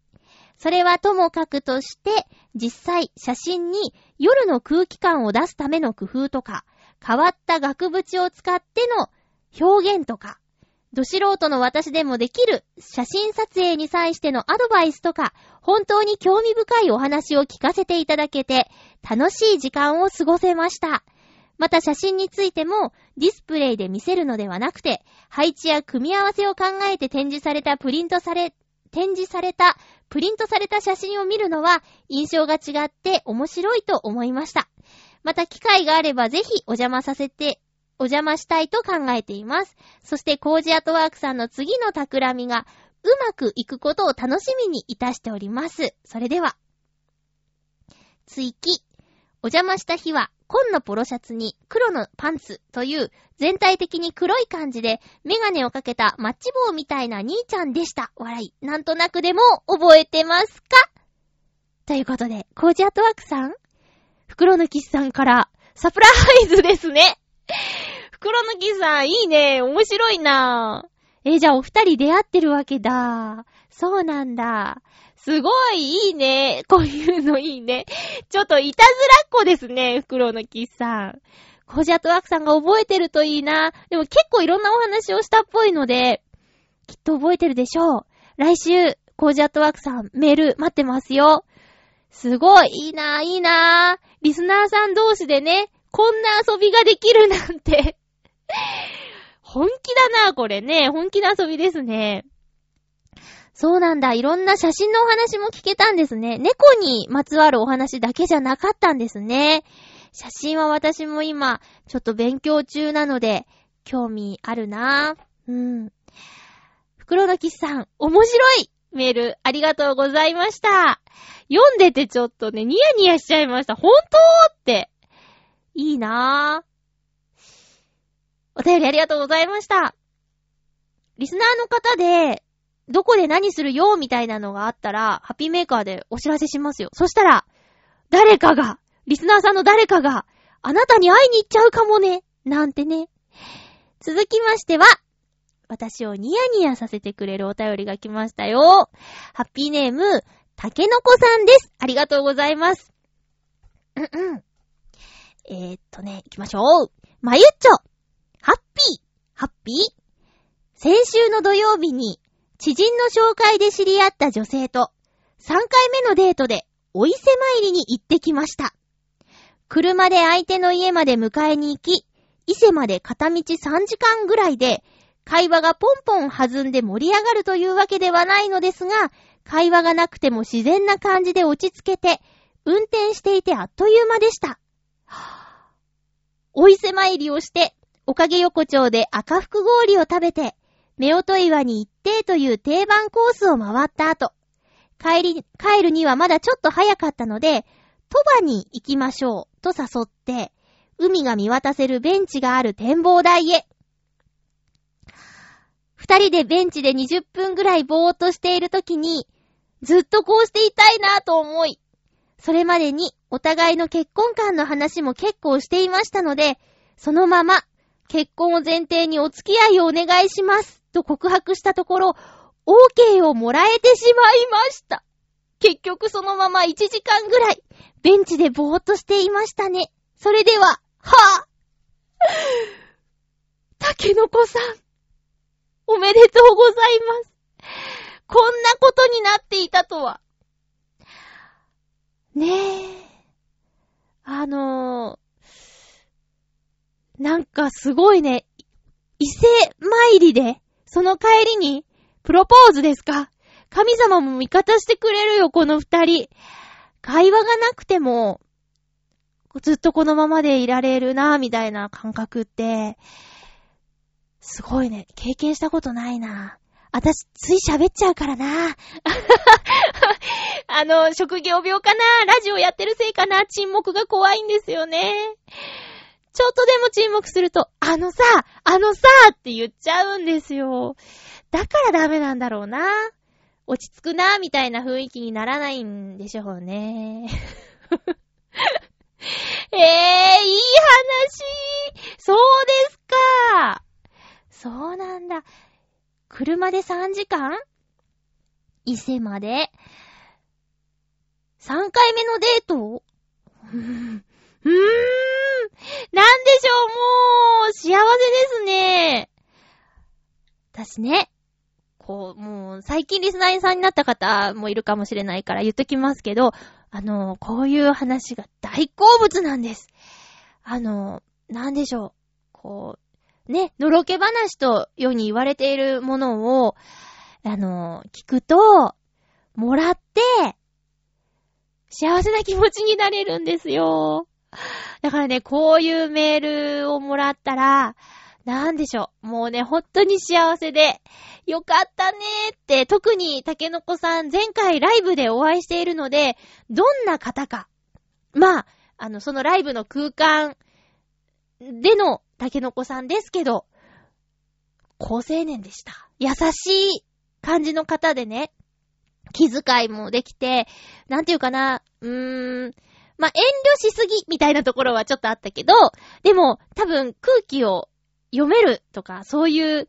それはともかくとして、実際写真に夜の空気感を出すための工夫とか、変わった額縁を使っての表現とか、ど素人の私でもできる写真撮影に際してのアドバイスとか、本当に興味深いお話を聞かせていただけて、楽しい時間を過ごせました。また写真についてもディスプレイで見せるのではなくて、配置や組み合わせを考えてプリントされた写真を見るのは印象が違って面白いと思いました。また機会があればぜひお邪魔したいと考えています。そしてコージアトワークさんの次の企みがうまくいくことを楽しみにいたしております。それでは。追記。お邪魔した日は紺のポロシャツに黒のパンツという全体的に黒い感じでメガネをかけたマッチ棒みたいな兄ちゃんでした。笑い。なんとなくでも覚えてますか？ということで、コージアットワークさん、袋のキスさんからサプライズですね。袋のキスさん、いいね。面白いな。じゃあお二人出会ってるわけだ。そうなんだ。すごいいいね。こういうのいいね。ちょっといたずらっ子ですね、袋のキスさん。コージアットワークさんが覚えてるといいな。でも結構いろんなお話をしたっぽいので、きっと覚えてるでしょう。来週、コージアットワークさんメール待ってますよ。すごいいいな、いいな。リスナーさん同士でね、こんな遊びができるなんて。本気だな、これね。本気の遊びですね。そうなんだ。いろんな写真のお話も聞けたんですね。猫にまつわるお話だけじゃなかったんですね。写真は私も今、ちょっと勉強中なので、興味あるな。うん。袋のキスさん、面白いメール、ありがとうございました。読んでてちょっとね、ニヤニヤしちゃいました。本当って。いいな。お便りありがとうございました。リスナーの方で、どこで何するよみたいなのがあったらハッピーメーカーでお知らせしますよ。そしたらリスナーさんの誰かがあなたに会いに行っちゃうかもね、なんてね。続きましては、私をニヤニヤさせてくれるお便りが来ましたよ。ハッピーネームたけのこさんです。ありがとうございます。行きましょう。まゆっちょハッピー。先週の土曜日に知人の紹介で知り合った女性と3回目のデートでお伊勢参りに行ってきました。車で相手の家まで迎えに行き、伊勢まで片道3時間ぐらいで、会話がポンポン弾んで盛り上がるというわけではないのですが、会話がなくても自然な感じで落ち着けて、運転していてあっという間でした。お伊勢参りをして、おかげ横丁で赤福氷を食べて、夫婦岩に行ってという定番コースを回った後、帰るにはまだちょっと早かったので、鳥羽に行きましょうと誘って、海が見渡せるベンチがある展望台へ。二人でベンチで20分ぐらいぼーっとしているときに、ずっとこうしていたいなと思い、それまでにお互いの結婚観の話も結構していましたので、そのまま結婚を前提にお付き合いをお願いしますと告白したところ、OK をもらえてしまいました。結局そのまま1時間ぐらい、ベンチでぼーっとしていましたね。それでは、はぁ、たけのこさん、おめでとうございます。こんなことになっていたとは。ねえ、なんかすごいね、伊勢参りで、その帰りに、プロポーズですか。神様も味方してくれるよ、この二人。会話がなくても、ずっとこのままでいられるな、みたいな感覚って、すごいね、経験したことないな。私、つい喋っちゃうからな。職業病かな、ラジオやってるせいかな、沈黙が怖いんですよね。ちょっとでも沈黙すると、あのさって言っちゃうんですよ。だからダメなんだろうな。落ち着くな、みたいな雰囲気にならないんでしょうね。いい話。そうですか。そうなんだ。車で3時間？伊勢まで。3回目のデート？なんでしょう、もう幸せですね。私ね、こう、もう最近リスナーさんになった方もいるかもしれないから言っときますけど、こういう話が大好物なんです。なんでしょう、こう、ね、のろけ話と世に言われているものを、聞くと、もらって、幸せな気持ちになれるんですよ。だからね、こういうメールをもらったら、なんでしょう。もうね、本当に幸せで、よかったねーって、特にたけのこさん、前回ライブでお会いしているので、どんな方か。まあ、そのライブの空間でのたけのこさんですけど、好青年でした。優しい感じの方でね、気遣いもできて、なんていうかな、まあ、遠慮しすぎみたいなところはちょっとあったけど、でも多分空気を読めるとか、そういう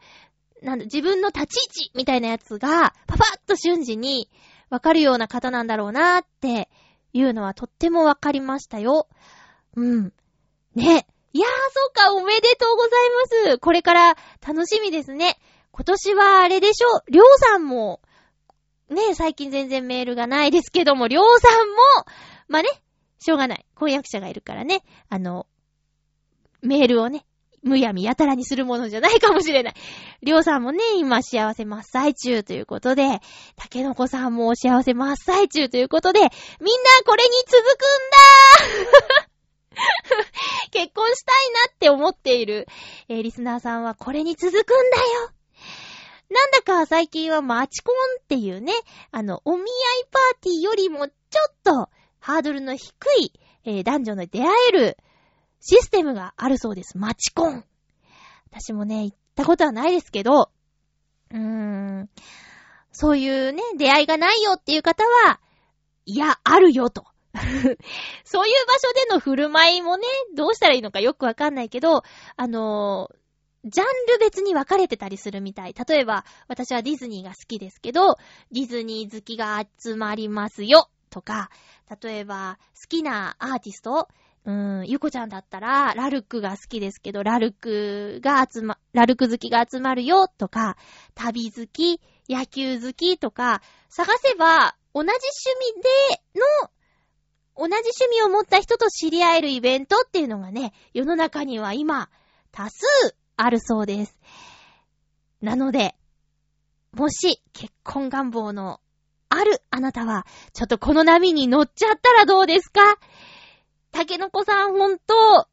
なんだ、自分の立ち位置みたいなやつがパパッと瞬時にわかるような方なんだろうなっていうのはとってもわかりましたよ。うん。ね。いやー、そうか、おめでとうございます。これから楽しみですね。今年はあれでしょ、りょうさんもね、最近全然メールがないですけども、りょうさんもまあね、しょうがない。婚約者がいるからね。メールをね、むやみやたらにするものじゃないかもしれない。りょうさんもね、今幸せ真っ最中ということで、たけのこさんも幸せ真っ最中ということで、みんなこれに続くんだ結婚したいなって思っている、リスナーさんはこれに続くんだよ。なんだか最近はマチコンっていうね、お見合いパーティーよりもちょっと、ハードルの低い、男女の出会えるシステムがあるそうです。マチコン。私もね、行ったことはないですけど、そういうね、出会いがないよっていう方は、いや、あるよと。そういう場所での振る舞いもね、どうしたらいいのかよくわかんないけど、ジャンル別に分かれてたりするみたい。例えば、私はディズニーが好きですけど、ディズニー好きが集まりますよ。とか、例えば好きなアーティスト、ゆこちゃんだったらラルクが好きですけど、ラルク好きが集まるよとか、旅好き、野球好きとか、探せば同じ趣味での、同じ趣味を持った人と知り合えるイベントっていうのがね、世の中には今多数あるそうです。なので、もし結婚願望のあるあなたはちょっとこの波に乗っちゃったらどうですか？たけのこさん、本当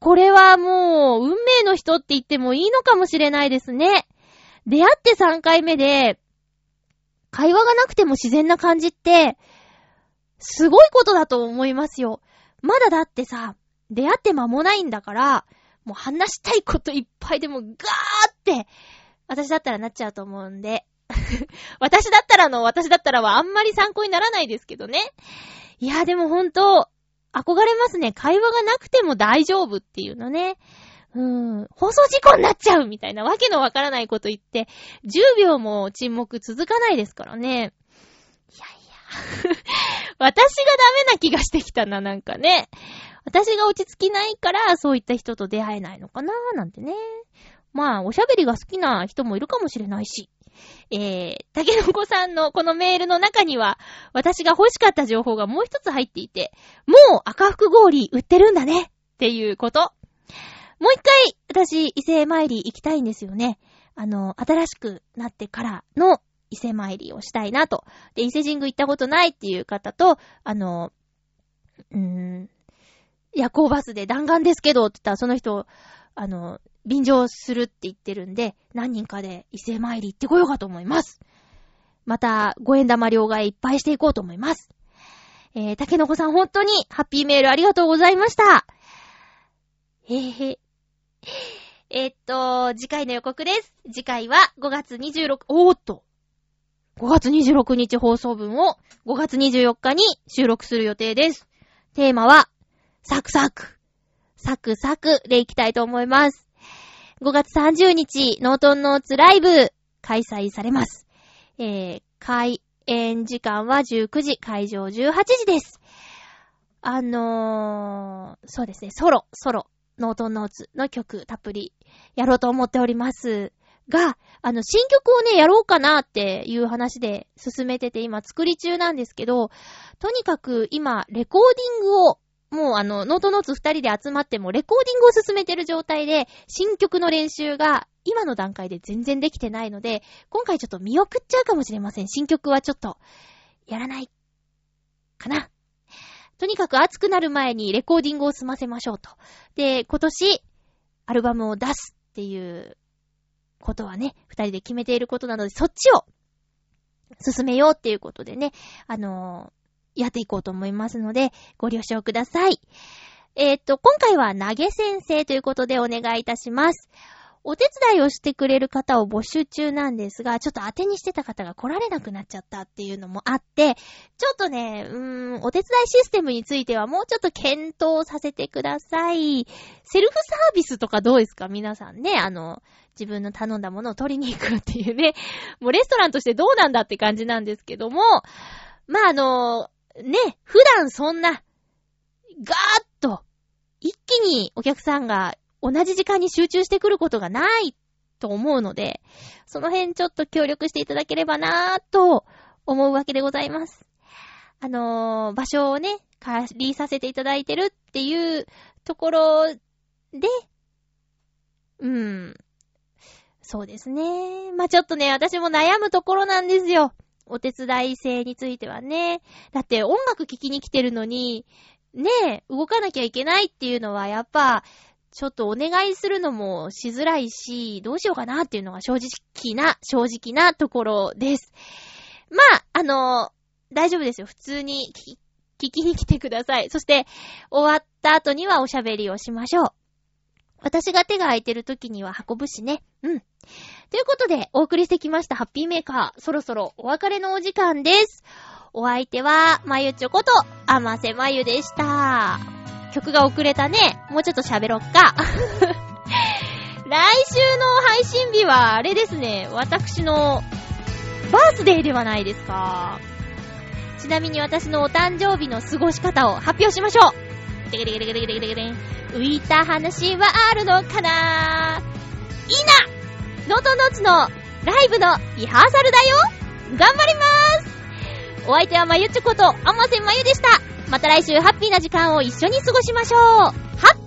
これはもう運命の人って言ってもいいのかもしれないですね。出会って3回目で会話がなくても自然な感じってすごいことだと思いますよ。まだだってさ、出会って間もないんだから、もう話したいこといっぱいでもガーって私だったらなっちゃうと思うんで私だったらはあんまり参考にならないですけどね。いや、でも本当憧れますね。会話がなくても大丈夫っていうのね。放送事故になっちゃうみたいなわけのわからないこと言って、10秒も沈黙続かないですからね。いやいや。私がダメな気がしてきたな、なんかね。私が落ち着きないから、そういった人と出会えないのかな、なんてね。まあ、おしゃべりが好きな人もいるかもしれないし。たけのこさんのこのメールの中には私が欲しかった情報がもう一つ入っていて、もう赤福氷売ってるんだねっていうこと。もう一回私伊勢参り行きたいんですよね。新しくなってからの伊勢参りをしたいなと。で、伊勢神宮行ったことないっていう方と、夜行バスで弾丸ですけどって言ったら、その人便乗するって言ってるんで、何人かで伊勢参り行ってこようかと思います。また、五円玉両替いっぱいしていこうと思います。たけのこさん、本当にハッピーメールありがとうございました。次回の予告です。次回は5月26日放送分を5月24日に収録する予定です。テーマは、サクサクでいきたいと思います。5月30日、ノートンノーツライブ開催されます。演時間は19時、会場18時です。そうですね、ソロ、ノートンノーツの曲たっぷりやろうと思っておりますが、新曲をね、やろうかなっていう話で進めてて、今作り中なんですけど、とにかく今、レコーディングを、もうノートノーツ2人で集まってもレコーディングを進めてる状態で、新曲の練習が今の段階で全然できてないので、今回ちょっと見送っちゃうかもしれません。新曲はちょっと、やらない、かな。とにかく暑くなる前にレコーディングを済ませましょうと。で、今年、アルバムを出すっていうことはね、2人で決めていることなので、そっちを進めようっていうことでね、やっていこうと思いますので、ご了承ください。今回は投げ先生ということでお願いいたします。お手伝いをしてくれる方を募集中なんですが、ちょっと当てにしてた方が来られなくなっちゃったっていうのもあって、ちょっとね、お手伝いシステムについてはもうちょっと検討させてください。セルフサービスとかどうですか？皆さんね、自分の頼んだものを取りに行くっていうね、もうレストランとしてどうなんだって感じなんですけども、まあね、普段そんな、ガーッと、一気にお客さんが同じ時間に集中してくることがないと思うので、その辺ちょっと協力していただければなぁと思うわけでございます。場所をね、借りさせていただいてるっていうところで、そうですね。まぁ、ちょっとね、私も悩むところなんですよ。お手伝い性についてはね。だって音楽聴きに来てるのに、ねえ、動かなきゃいけないっていうのはやっぱ、ちょっとお願いするのもしづらいし、どうしようかなっていうのが正直なところです。まあ、大丈夫ですよ。普通に聞きに来てください。そして、終わった後にはおしゃべりをしましょう。私が手が空いてる時には運ぶしね。うん。ということで、お送りしてきましたハッピーメーカー。そろそろお別れのお時間です。お相手は、まゆちょこと、あませまゆでした。曲が遅れたね。もうちょっと喋ろっか。来週の配信日は、あれですね。私の、バースデーではないですか。ちなみに私のお誕生日の過ごし方を発表しましょう。でででででででで浮いた話はあるのかな？いいな！ノートノーツのライブのリハーサルだよ。頑張ります。お相手はまゆっちょことあませんまゆでした。また来週ハッピーな時間を一緒に過ごしましょう。ハッピー